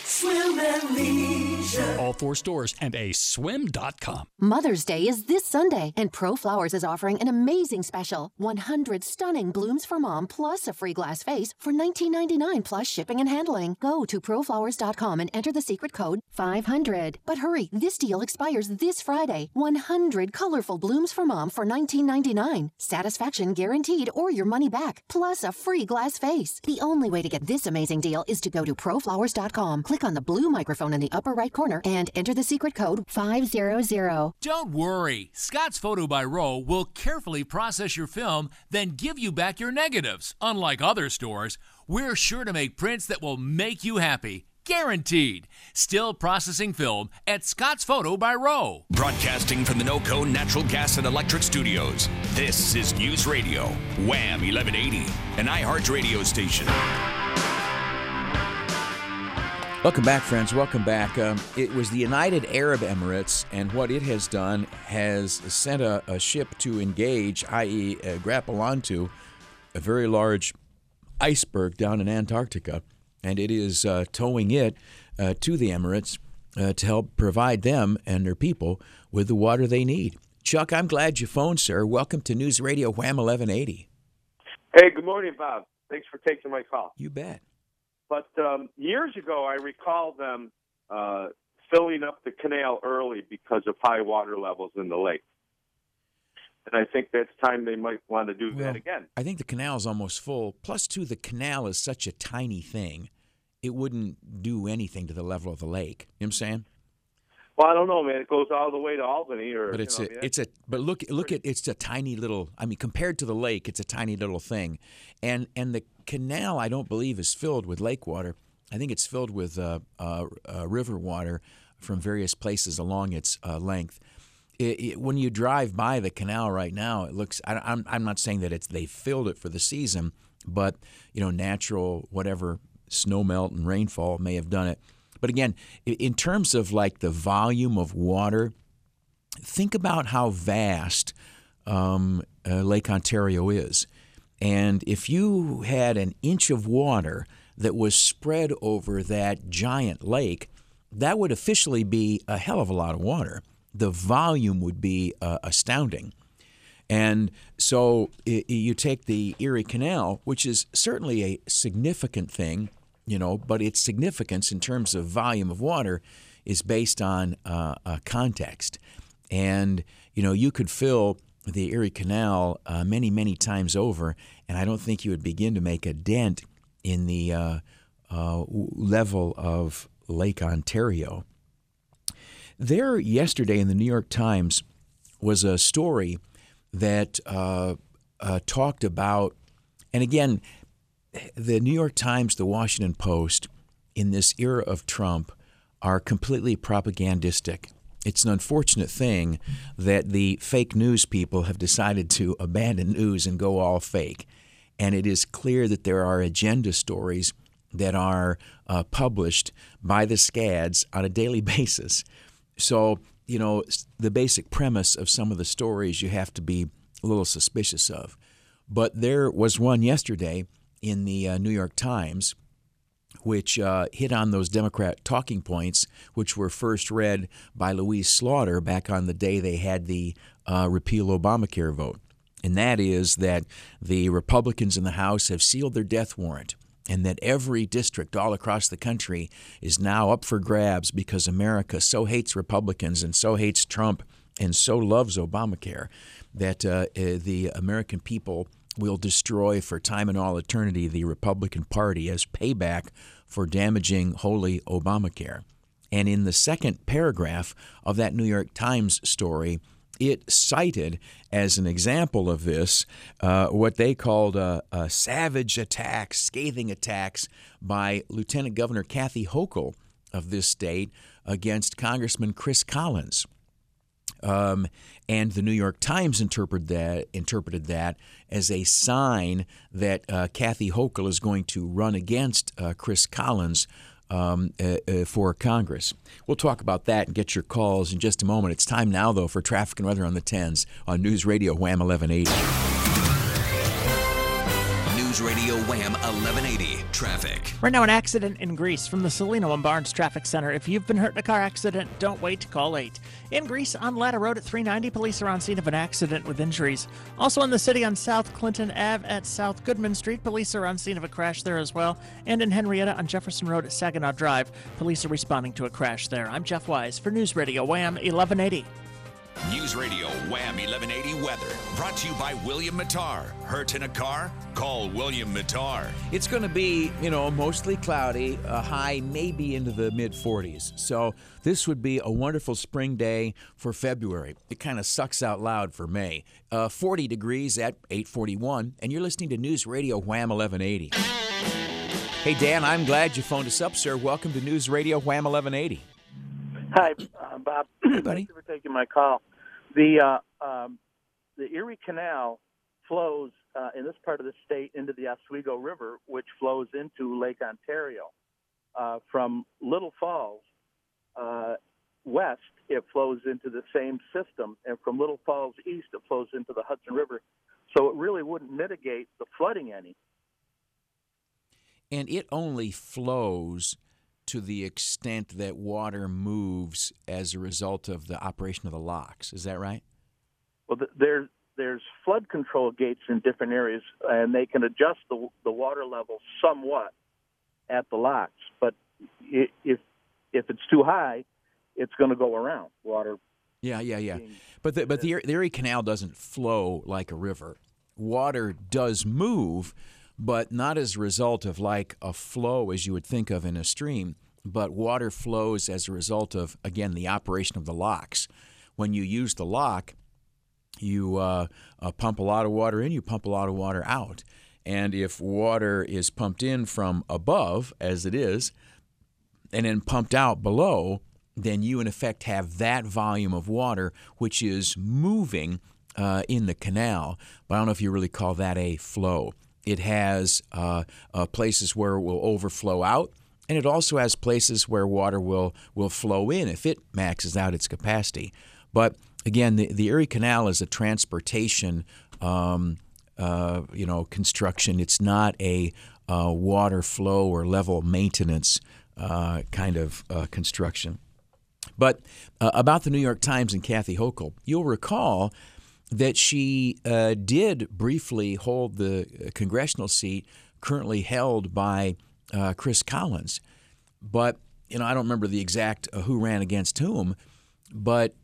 Swim and Leisure. All four stores and aceswim.com. Mother's Day is this Sunday, and Pro Flowers is offering an amazing special. 100 stunning blooms for mom plus a free glass vase for $19.99 plus shipping and handling. Go to proflowers.com and enter the secret code 500. But hurry, this deal expires this Friday. 100 colorful blooms for mom for $19.99. Satisfaction guaranteed or your money back, plus a free glass vase. The only way to get this amazing deal is to go to proflowers.com. Click on the blue microphone in the upper right corner and enter the secret code 500. Don't worry. Scott's Photo by Row will carefully process your film, then give you back your negatives. Unlike other stores, we're sure to make prints that will make you happy. Guaranteed. Still processing film at Scott's Photo by Row. Broadcasting from the NoCo Natural Gas and Electric Studios, this is News Radio, WHAM 1180, an iHeart radio station. Welcome back, friends. Welcome back. It was the United Arab Emirates, and what it has done has sent a ship to engage, i.e. grapple onto, a very large iceberg down in Antarctica, and it is towing it to the Emirates to help provide them and their people with the water they need. Chuck, I'm glad you phoned, sir. Welcome to News Radio WHAM 1180. Hey, good morning, Bob. Thanks for taking my call. You bet. But years ago, I recall them filling up the canal early because of high water levels in the lake. And I think that's time they might want to do that again. I think the canal is almost full. Plus, too, the canal is such a tiny thing, it wouldn't do anything to the level of the lake. You know what I'm saying? Well, I don't know, man. It goes all the way to Albany, or but it's but look at it's a tiny little. I mean, compared to the lake, it's a tiny little thing, and the canal I don't believe is filled with lake water. I think it's filled with river water from various places along its length. When you drive by the canal right now, it looks. I'm not saying that it's they filled it for the season, but you know, natural whatever snowmelt and rainfall may have done it. But again, in terms of like the volume of water, think about how vast Lake Ontario is. And if you had an inch of water that was spread over that giant lake, that would officially be a hell of a lot of water. The volume would be astounding. And so you take the Erie Canal, which is certainly a significant thing, you know, but its significance in terms of volume of water is based on a context. And, you know, you could fill the Erie Canal many, many times over, and I don't think you would begin to make a dent in the level of Lake Ontario. There yesterday in the New York Times was a story that talked about, and again, the New York Times, the Washington Post, in this era of Trump, are completely propagandistic. It's an unfortunate thing that the fake news people have decided to abandon news and go all fake. And it is clear that there are agenda stories that are published by the scads on a daily basis. So, you know, the basic premise of some of the stories you have to be a little suspicious of. But there was one yesterday in the New York Times, which hit on those Democrat talking points, which were first read by Louise Slaughter back on the day they had the repeal Obamacare vote. And that is that the Republicans in the House have sealed their death warrant and that every district all across the country is now up for grabs because America so hates Republicans and so hates Trump and so loves Obamacare that the American people will destroy for time and all eternity the Republican Party as payback for damaging holy Obamacare. And in the second paragraph of that New York Times story, it cited as an example of this what they called a savage attack, scathing attacks by Lieutenant Governor Kathy Hochul of this state against Congressman Chris Collins. And the New York Times interpreted that as a sign that Kathy Hochul is going to run against Chris Collins for Congress. We'll talk about that and get your calls in just a moment. It's time now, though, for traffic and weather on the 10s on News Radio WHAM 1180. News Radio WHAM 1180. Traffic. Right now, an accident in Greece from the Salino Barnes Traffic Center. If you've been hurt in a car accident, don't wait. Call 8. In Greece, on Latta Road at 390, police are on scene of an accident with injuries. Also in the city on South Clinton Ave at South Goodman Street, police are on scene of a crash there as well. And in Henrietta on Jefferson Road at Saginaw Drive, police are responding to a crash there. I'm Jeff Wise for News Radio WHAM 1180. News Radio WHAM 1180 Weather, brought to you by William Mattar. Hurt in a car? Call William Mattar. It's going to be, mostly cloudy, a high maybe into the mid-40s. So this would be a wonderful spring day for February. It kind of sucks out loud for May. 40 degrees at 841, and you're listening to News Radio WHAM 1180. Hey, Dan, I'm glad you phoned us up, sir. Welcome to News Radio WHAM 1180. Hi, Bob. Hey, buddy. Thanks for taking my call. The Erie Canal flows in this part of the state into the Oswego River, which flows into Lake Ontario. From Little Falls west, it flows into the same system, and from Little Falls east, it flows into the Hudson River. So it really wouldn't mitigate the flooding any. And it only flows to the extent that water moves as a result of the operation of the locks. Is that right? Well, there's flood control gates in different areas, and they can adjust the water level somewhat at the locks. But if it's too high, it's going to go around water. Yeah. But the Erie Canal doesn't flow like a river. Water does move, but not as a result of like a flow as you would think of in a stream, but water flows as a result of, again, the operation of the locks. When you use the lock, you pump a lot of water in, you pump a lot of water out. And if water is pumped in from above, as it is, and then pumped out below, then you, in effect, have that volume of water, which is moving in the canal. But I don't know if you really call that a flow. It has places where it will overflow out, and it also has places where water will flow in if it maxes out its capacity. But again, the Erie Canal is a transportation, construction. It's not a water flow or level maintenance kind of construction. But about the New York Times and Kathy Hochul, you'll recall that she did briefly hold the congressional seat currently held by Chris Collins. But, I don't remember the exact who ran against whom, but,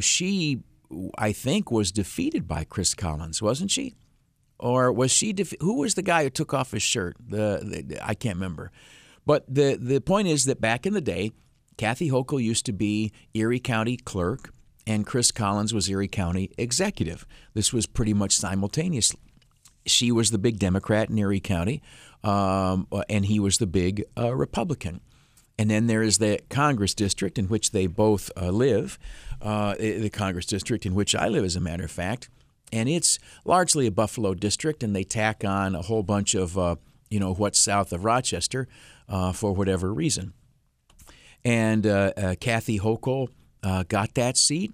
she, I think, was defeated by Chris Collins, wasn't she? Or was she who was the guy who took off his shirt? I can't remember. But the point is that back in the day, Kathy Hochul used to be Erie County clerk, and Chris Collins was Erie County executive. This was pretty much simultaneous. She was the big Democrat in Erie County, and he was the big Republican. And then there is the Congress district in which they both live, the Congress district in which I live, as a matter of fact. And it's largely a Buffalo district, and they tack on a whole bunch of, what's south of Rochester for whatever reason. And Kathy Hochul got that seat.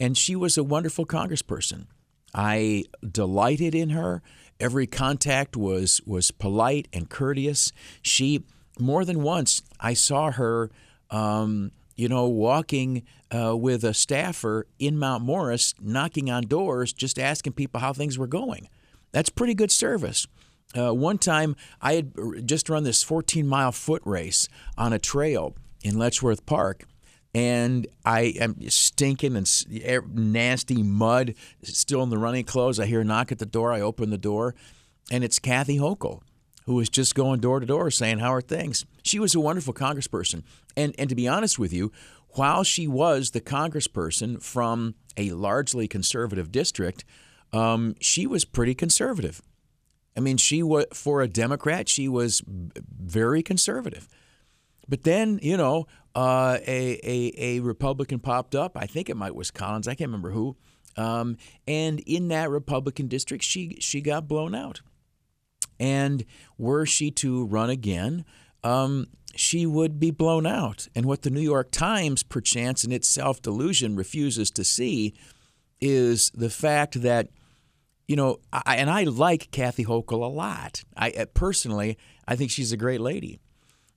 And she was a wonderful congressperson. I delighted in her. Every contact was polite and courteous. She, more than once, I saw her, walking with a staffer in Mount Morris, knocking on doors, just asking people how things were going. That's pretty good service. One time, I had just run this 14-mile foot race on a trail in Letchworth Park, and I am stinking and nasty mud, still in the running clothes. I hear a knock at the door. I open the door, and it's Kathy Hochul, who was just going door to door saying, "How are things?" She was a wonderful congressperson. And to be honest with you, while she was the congressperson from a largely conservative district, she was pretty conservative. I mean, she was, for a Democrat, she was very conservative. But then, you know, a Republican popped up. I think it might was Collins. I can't remember who. And in that Republican district, she got blown out. And were she to run again, she would be blown out. And what the New York Times, perchance in its self-delusion, refuses to see is the fact that, you know, I like Kathy Hochul a lot. Personally, I think she's a great lady.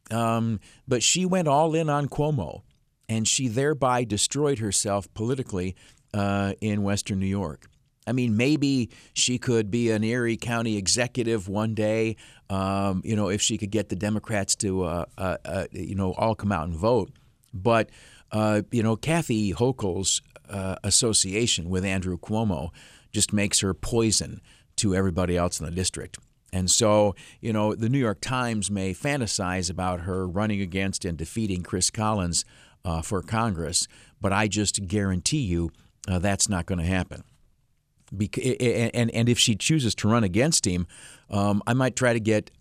But she went all in on Cuomo, and she thereby destroyed herself politically in Western New York. I mean, maybe she could be an Erie County executive one day, you know, if she could get the Democrats to, you know, all come out and vote. But, you know, Kathy Hochul's association with Andrew Cuomo just makes her poison to everybody else in the district. And so, you know, the New York Times may fantasize about her running against and defeating Chris Collins for Congress, but I just guarantee you that's not going to happen. And if she chooses to run against him, I might try to get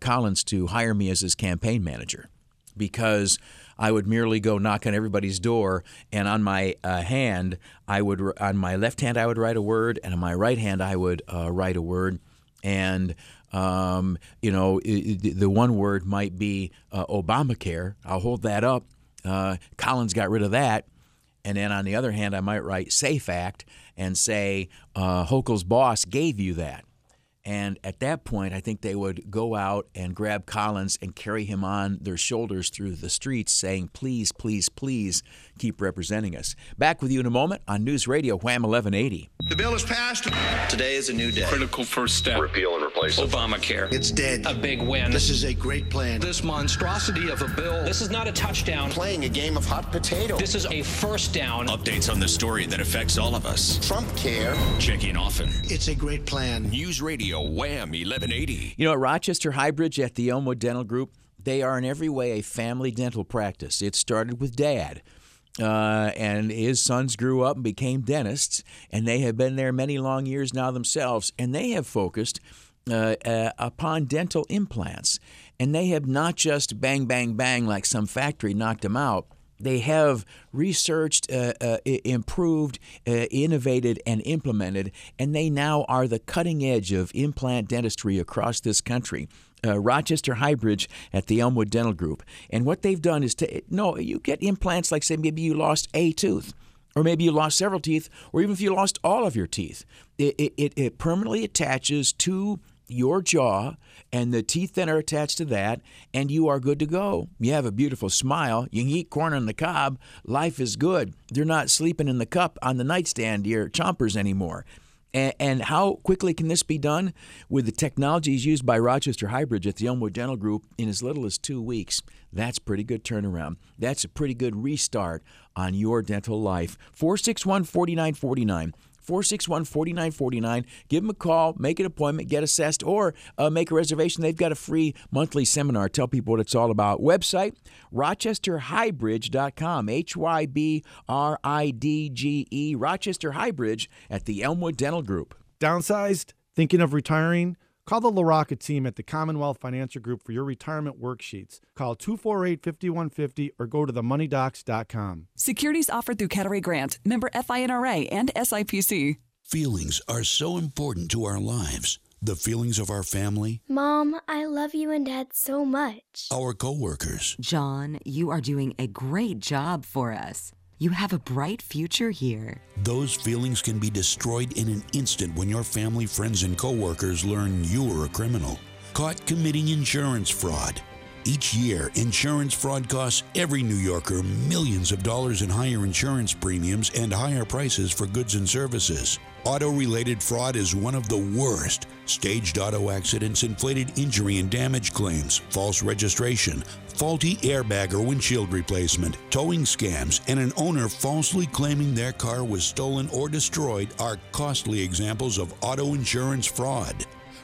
Collins to hire me as his campaign manager, because I would merely go knock on everybody's door, and on my hand, I would, on my left hand, I would write a word, and on my right hand, I would write a word. And, you know, the one word might be Obamacare. I'll hold that up. Collins got rid of that. And then on the other hand, I might write SAFE Act and say, Hochul's boss gave you that. And at that point, I think they would go out and grab Collins and carry him on their shoulders through the streets saying, please, please, please keep representing us. Back with you in a moment on News Radio Wham 1180. The bill is passed. Today is a new day. Critical first step. Repeal and replace Obamacare. It's dead. A big win. This is a great plan. This monstrosity of a bill. This is not a touchdown. Playing a game of hot potato. This is a first down. Updates on the story that affects all of us. Trump care. Checking often. It's a great plan. News Radio Wham 1180. You know, at Rochester Highbridge at the Elmwood Dental Group, they are in every way a family dental practice. It started with Dad, and his sons grew up and became dentists, and they have been there many long years now themselves, and they have focused upon dental implants. And they have not just bang, bang, bang like some factory knocked them out. They have researched, improved, innovated, and implemented, and they now are the cutting edge of implant dentistry across this country. Rochester Highbridge at the Elmwood Dental Group. And what they've done is you get implants like, say, maybe you lost a tooth, or maybe you lost several teeth, or even if you lost all of your teeth. It permanently attaches to your jaw, and the teeth then are attached to that, and you are good to go. You have a beautiful smile. You can eat corn on the cob. Life is good. They're not sleeping in the cup on the nightstand, your chompers, anymore. And how quickly can this be done? With the technologies used by Rochester Highbridge at the Elmwood Dental Group in as little as 2 weeks. That's pretty good turnaround. That's a pretty good restart on your dental life. 461-4949. 461-4949. Give them a call, make an appointment, get assessed, or make a reservation. They've got a free monthly seminar. Tell people what it's all about. Website, rochesterhighbridge.com, HYBRIDGE, Rochester Highbridge at the Elmwood Dental Group. Downsized? Thinking of retiring? Call the LaRocca team at the Commonwealth Financial Group for your retirement worksheets. Call 248-5150 or go to themoneydocs.com. Securities offered through Cattery Grant, member FINRA and SIPC. Feelings are so important to our lives. The feelings of our family. Mom, I love you and Dad so much. Our co-workers. John, you are doing a great job for us. You have a bright future here. Those feelings can be destroyed in an instant when your family, friends, and coworkers learn you are a criminal, caught committing insurance fraud. Each year, insurance fraud costs every New Yorker millions of dollars in higher insurance premiums and higher prices for goods and services. Auto-related fraud is one of the worst. Staged auto accidents, inflated injury and damage claims, false registration, faulty airbag or windshield replacement, towing scams, and an owner falsely claiming their car was stolen or destroyed are costly examples of auto insurance fraud.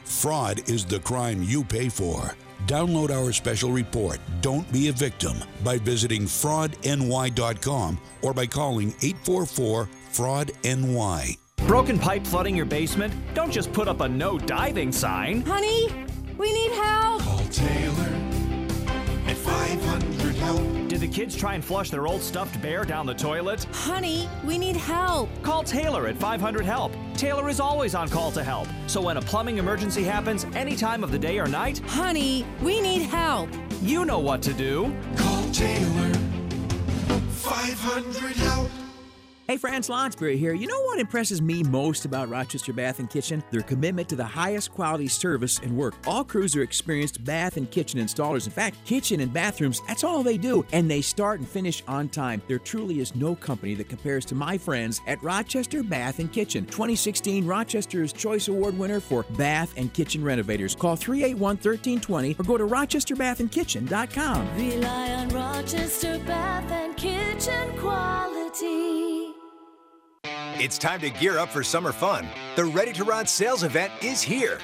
Fraud is the crime you pay for. Download our special report, Don't Be a Victim, by visiting fraudny.com or by calling 844-FRAUD-NY. Broken pipe flooding your basement? Don't just put up a no diving sign. Honey, we need help. Call Taylor at 500-HELP. Did the kids try and flush their old stuffed bear down the toilet? Honey, we need help. Call Taylor at 500-HELP. Taylor is always on call to help. So when a plumbing emergency happens any time of the day or night, honey, we need help. You know what to do. Call Taylor 500-HELP. Hey, friends, Lonsberry here. You know what impresses me most about Rochester Bath & Kitchen? Their commitment to the highest quality service and work. All crews are experienced bath and kitchen installers. In fact, kitchen and bathrooms, that's all they do. And they start and finish on time. There truly is no company that compares to my friends at Rochester Bath & Kitchen. 2016 Rochester's Choice Award winner for Bath & Kitchen Renovators. Call 381-1320 or go to rochesterbathandkitchen.com. Rely on Rochester Bath & Kitchen quality. It's time to gear up for summer fun. The Ready to Ride sales event is here.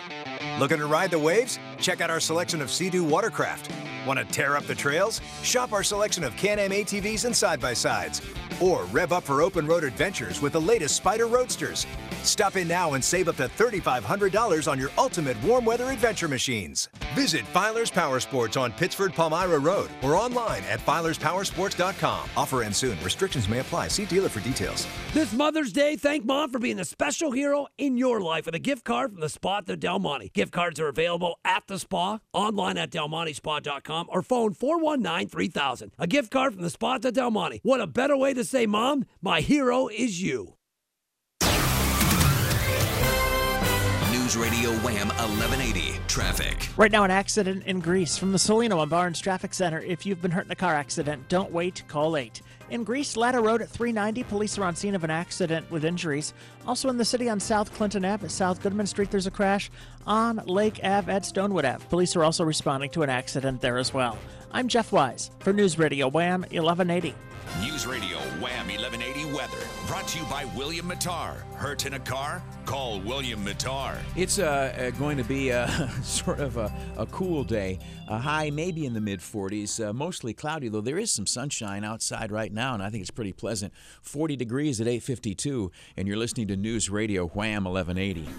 Looking to ride the waves? Check out our selection of Sea-Doo watercraft. Want to tear up the trails? Shop our selection of Can-Am ATVs and side-by-sides. Or rev up for open road adventures with the latest Spyder Roadsters. Stop in now and save up to $3,500 on your ultimate warm weather adventure machines. Visit Filer's Powersports on Pittsford Palmyra Road or online at filerspowersports.com. Offer ends soon. Restrictions may apply. See dealer for details. This Mother's Day, thank Mom for being the special hero in your life with a gift card from the Spa at the Del Monte. Gift cards are available at the Spa, online at delmontespa.com, or phone 419-3000. A gift card from the Spa at the Del Monte. What a better way to say, Mom, my hero is you. Radio WHAM 1180 Traffic. Right now, an accident in Greece from the Salino Barnes Traffic Center. If you've been hurt in a car accident, don't wait, call 8. In Greece, Ladder Road at 390, police are on scene of an accident with injuries. Also in the city on South Clinton Ave at South Goodman Street, there's a crash. On Lake Ave at Stonewood Ave, police are also responding to an accident there as well. I'm Jeff Wise for News Radio WHAM 1180. News Radio WHAM 1180 Weather, brought to you by William Mattar. Hurt in a car? Call William Mattar. It's going to be sort of a cool day. A high maybe in the mid-40s, mostly cloudy, though there is some sunshine outside right now, and I think it's pretty pleasant. 40 degrees at 8:52, and you're listening to News Radio WHAM 1180.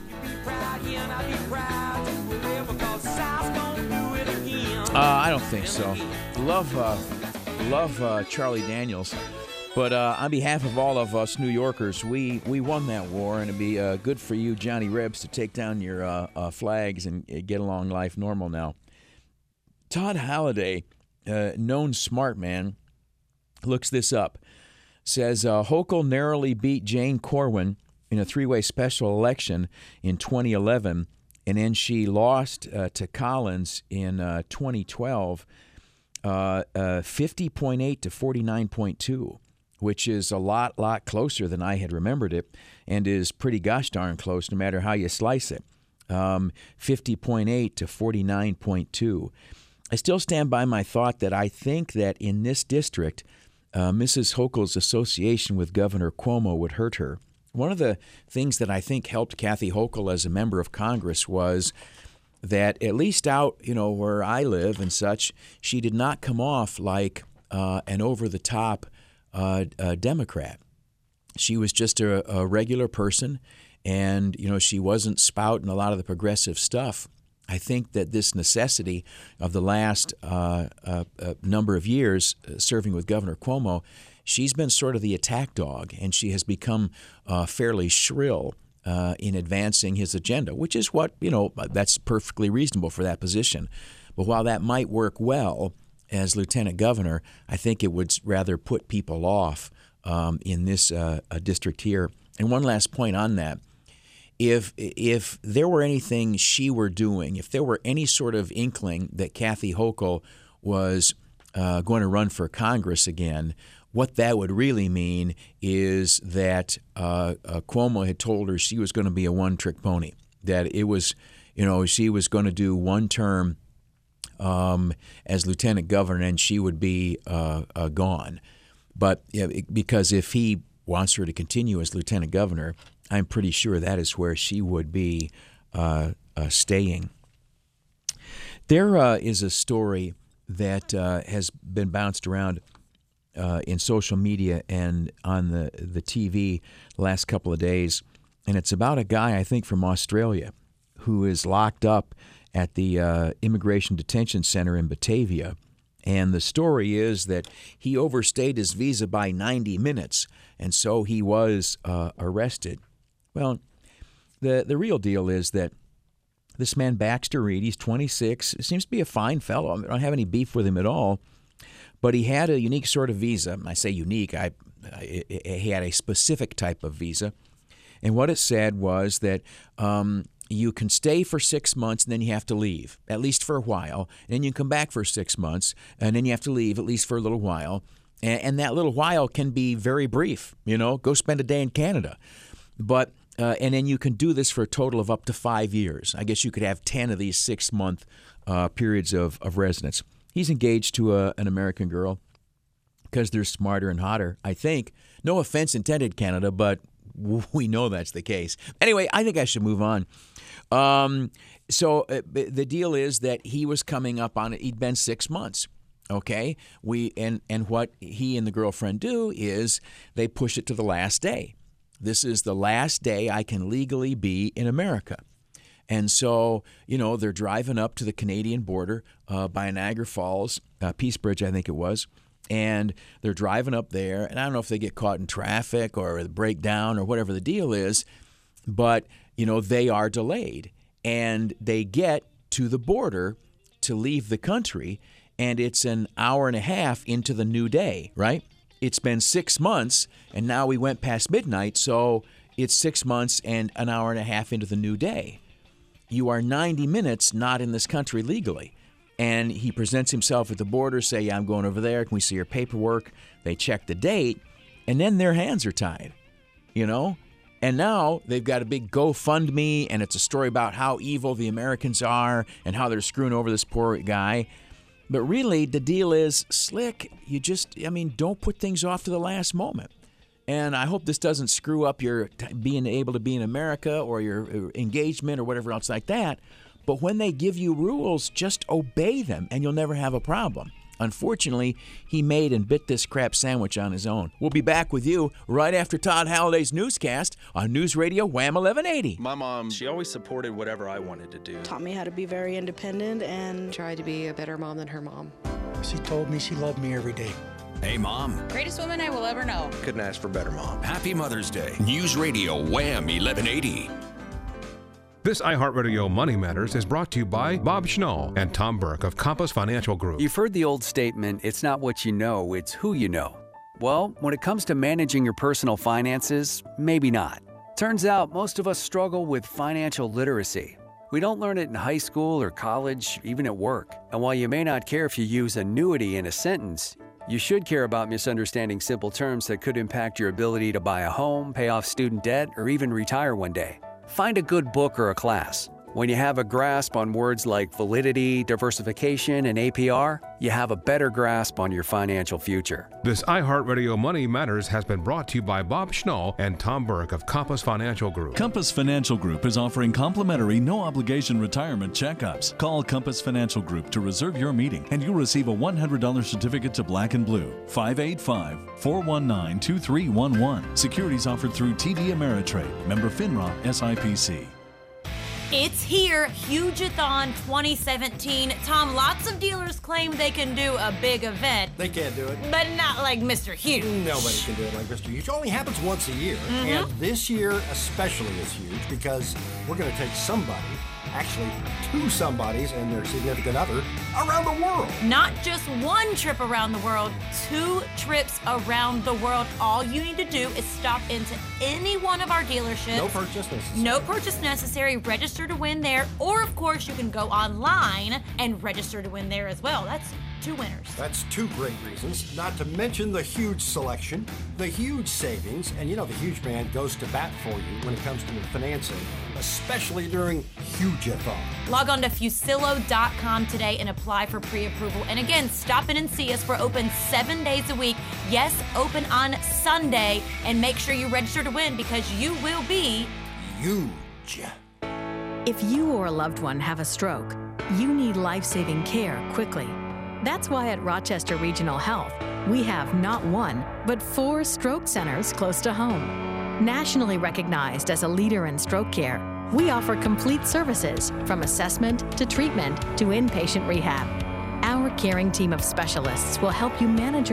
I don't think so. Love Charlie Daniels, but on behalf of all of us New Yorkers, we won that war, and it'd be good for you, Johnny Rebs, to take down your flags and get along life normal now. Todd Holliday, known smart man, looks this up, says Hochul narrowly beat Jane Corwin in a three-way special election in 2011, and then she lost to Collins in 2012. 50.8 to 49.2, which is a lot closer than I had remembered it, and is pretty gosh darn close no matter how you slice it. 50.8 to 49.2. I still stand by my thought that I think that in this district, Mrs. Hochul's association with Governor Cuomo would hurt her. One of the things that I think helped Kathy Hochul as a member of Congress was that at least out, you know, where I live and such, she did not come off like an over-the-top Democrat. She was just a regular person, and, you know, she wasn't spouting a lot of the progressive stuff. I think that this necessity of the last number of years serving with Governor Cuomo, she's been sort of the attack dog, and she has become fairly shrill in advancing his agenda, which is what, you know, that's perfectly reasonable for that position. But while that might work well as lieutenant governor, I think it would rather put people off in this district here. And one last point on that. If there were anything she were doing, if there were any sort of inkling that Kathy Hochul was going to run for Congress again, what that would really mean is that Cuomo had told her she was going to be a one-trick pony, that it was, you know, she was going to do one term as lieutenant governor and she would be gone. But yeah, because if he wants her to continue as lieutenant governor, I'm pretty sure that is where she would be staying. There is a story that has been bounced around in social media and on the TV the last couple of days, and it's about a guy, I think, from Australia who is locked up at the Immigration Detention Center in Batavia. And the story is that he overstayed his visa by 90 minutes, and so he was arrested. Well, the real deal is that this man, Baxter Reed, he's 26, seems to be a fine fellow. I don't have any beef with him at all, but he had a unique sort of visa. I say unique, he had a specific type of visa. And what it said was that you can stay for 6 months and then you have to leave, at least for a while. And then you come back for 6 months and then you have to leave, at least for a little while. And that little while can be very brief, you know, go spend a day in Canada. But and then you can do this for a total of up to 5 years. I guess you could have 10 of these 6-month periods of residence. He's engaged to an American girl because they're smarter and hotter, I think. No offense intended, Canada, but we know that's the case. Anyway, I think I should move on. So the deal is that he was coming up on it. He'd been 6 months. Okay, and what he and the girlfriend do is they push it to the last day. This is the last day I can legally be in America. And so, you know, they're driving up to the Canadian border by Niagara Falls, Peace Bridge, I think it was. And they're driving up there. And I don't know if they get caught in traffic or break down or whatever the deal is. But, you know, they are delayed. And they get to the border to leave the country. And it's an hour and a half into the new day, right? It's been 6 months, and now we went past midnight, so it's 6 months and an hour and a half into the new day. You are 90 minutes not in this country legally. And he presents himself at the border, say, yeah, I'm going over there. Can we see your paperwork? They check the date, and then their hands are tied, you know? And now they've got a big GoFundMe, and it's a story about how evil the Americans are and how they're screwing over this poor guy. But really, the deal is, Slick, you just, I mean, don't put things off to the last moment. And I hope this doesn't screw up your being able to be in America or your engagement or whatever else like that. But when they give you rules, just obey them and you'll never have a problem. Unfortunately, he made and bit this crap sandwich on his own. We'll be back with you right after Todd Halliday's newscast on News Radio Wham 1180. My mom, she always supported whatever I wanted to do. Taught me how to be very independent and tried to be a better mom than her mom. She told me she loved me every day. Hey, Mom. Greatest woman I will ever know. Couldn't ask for better, Mom. Happy Mother's Day. News Radio Wham 1180. This iHeartRadio Money Matters is brought to you by Bob Schnall and Tom Burke of Compass Financial Group. You've heard the old statement, it's not what you know, it's who you know. Well, when it comes to managing your personal finances, maybe not. Turns out most of us struggle with financial literacy. We don't learn it in high school or college, even at work. And while you may not care if you use annuity in a sentence, you should care about misunderstanding simple terms that could impact your ability to buy a home, pay off student debt, or even retire one day. Find a good book or a class. When you have a grasp on words like validity, diversification, and APR, you have a better grasp on your financial future. This iHeartRadio Money Matters has been brought to you by Bob Schnall and Tom Burke of Compass Financial Group. Compass Financial Group is offering complimentary, no-obligation retirement checkups. Call Compass Financial Group to reserve your meeting, and you'll receive a $100 certificate to Black and Blue. 585-419-2311. Securities offered through TD Ameritrade. Member FINRA SIPC. It's here, Huge-a-thon 2017. Tom, lots of dealers claim they can do a big event. They can't do it. But not like Mr. Huge. Nobody can do it like Mr. Huge. It only happens once a year. Mm-hmm. And this year especially is huge because we're going to take somebody, actually two somebodies and their significant other, around the world. Not just one trip around the world, two trips around the world. All you need to do is stop into any one of our dealerships. No purchase necessary. No purchase necessary. Register to win there. Or, of course, you can go online and register to win there as well. That's two winners. That's two great reasons, not to mention the huge selection, the huge savings, and you know the huge man goes to bat for you when it comes to financing, especially during Huge-a-thon. Log on to Fusillo.com today and apply for pre-approval. And again, stop in and see us. We're open 7 days a week. Yes, open on Sunday. And make sure you register to win because you will be huge. If you or a loved one have a stroke, you need life-saving care quickly. That's why at Rochester Regional Health, we have not one, but four stroke centers close to home. Nationally recognized as a leader in stroke care, we offer complete services from assessment to treatment to inpatient rehab. Our caring team of specialists will help you manage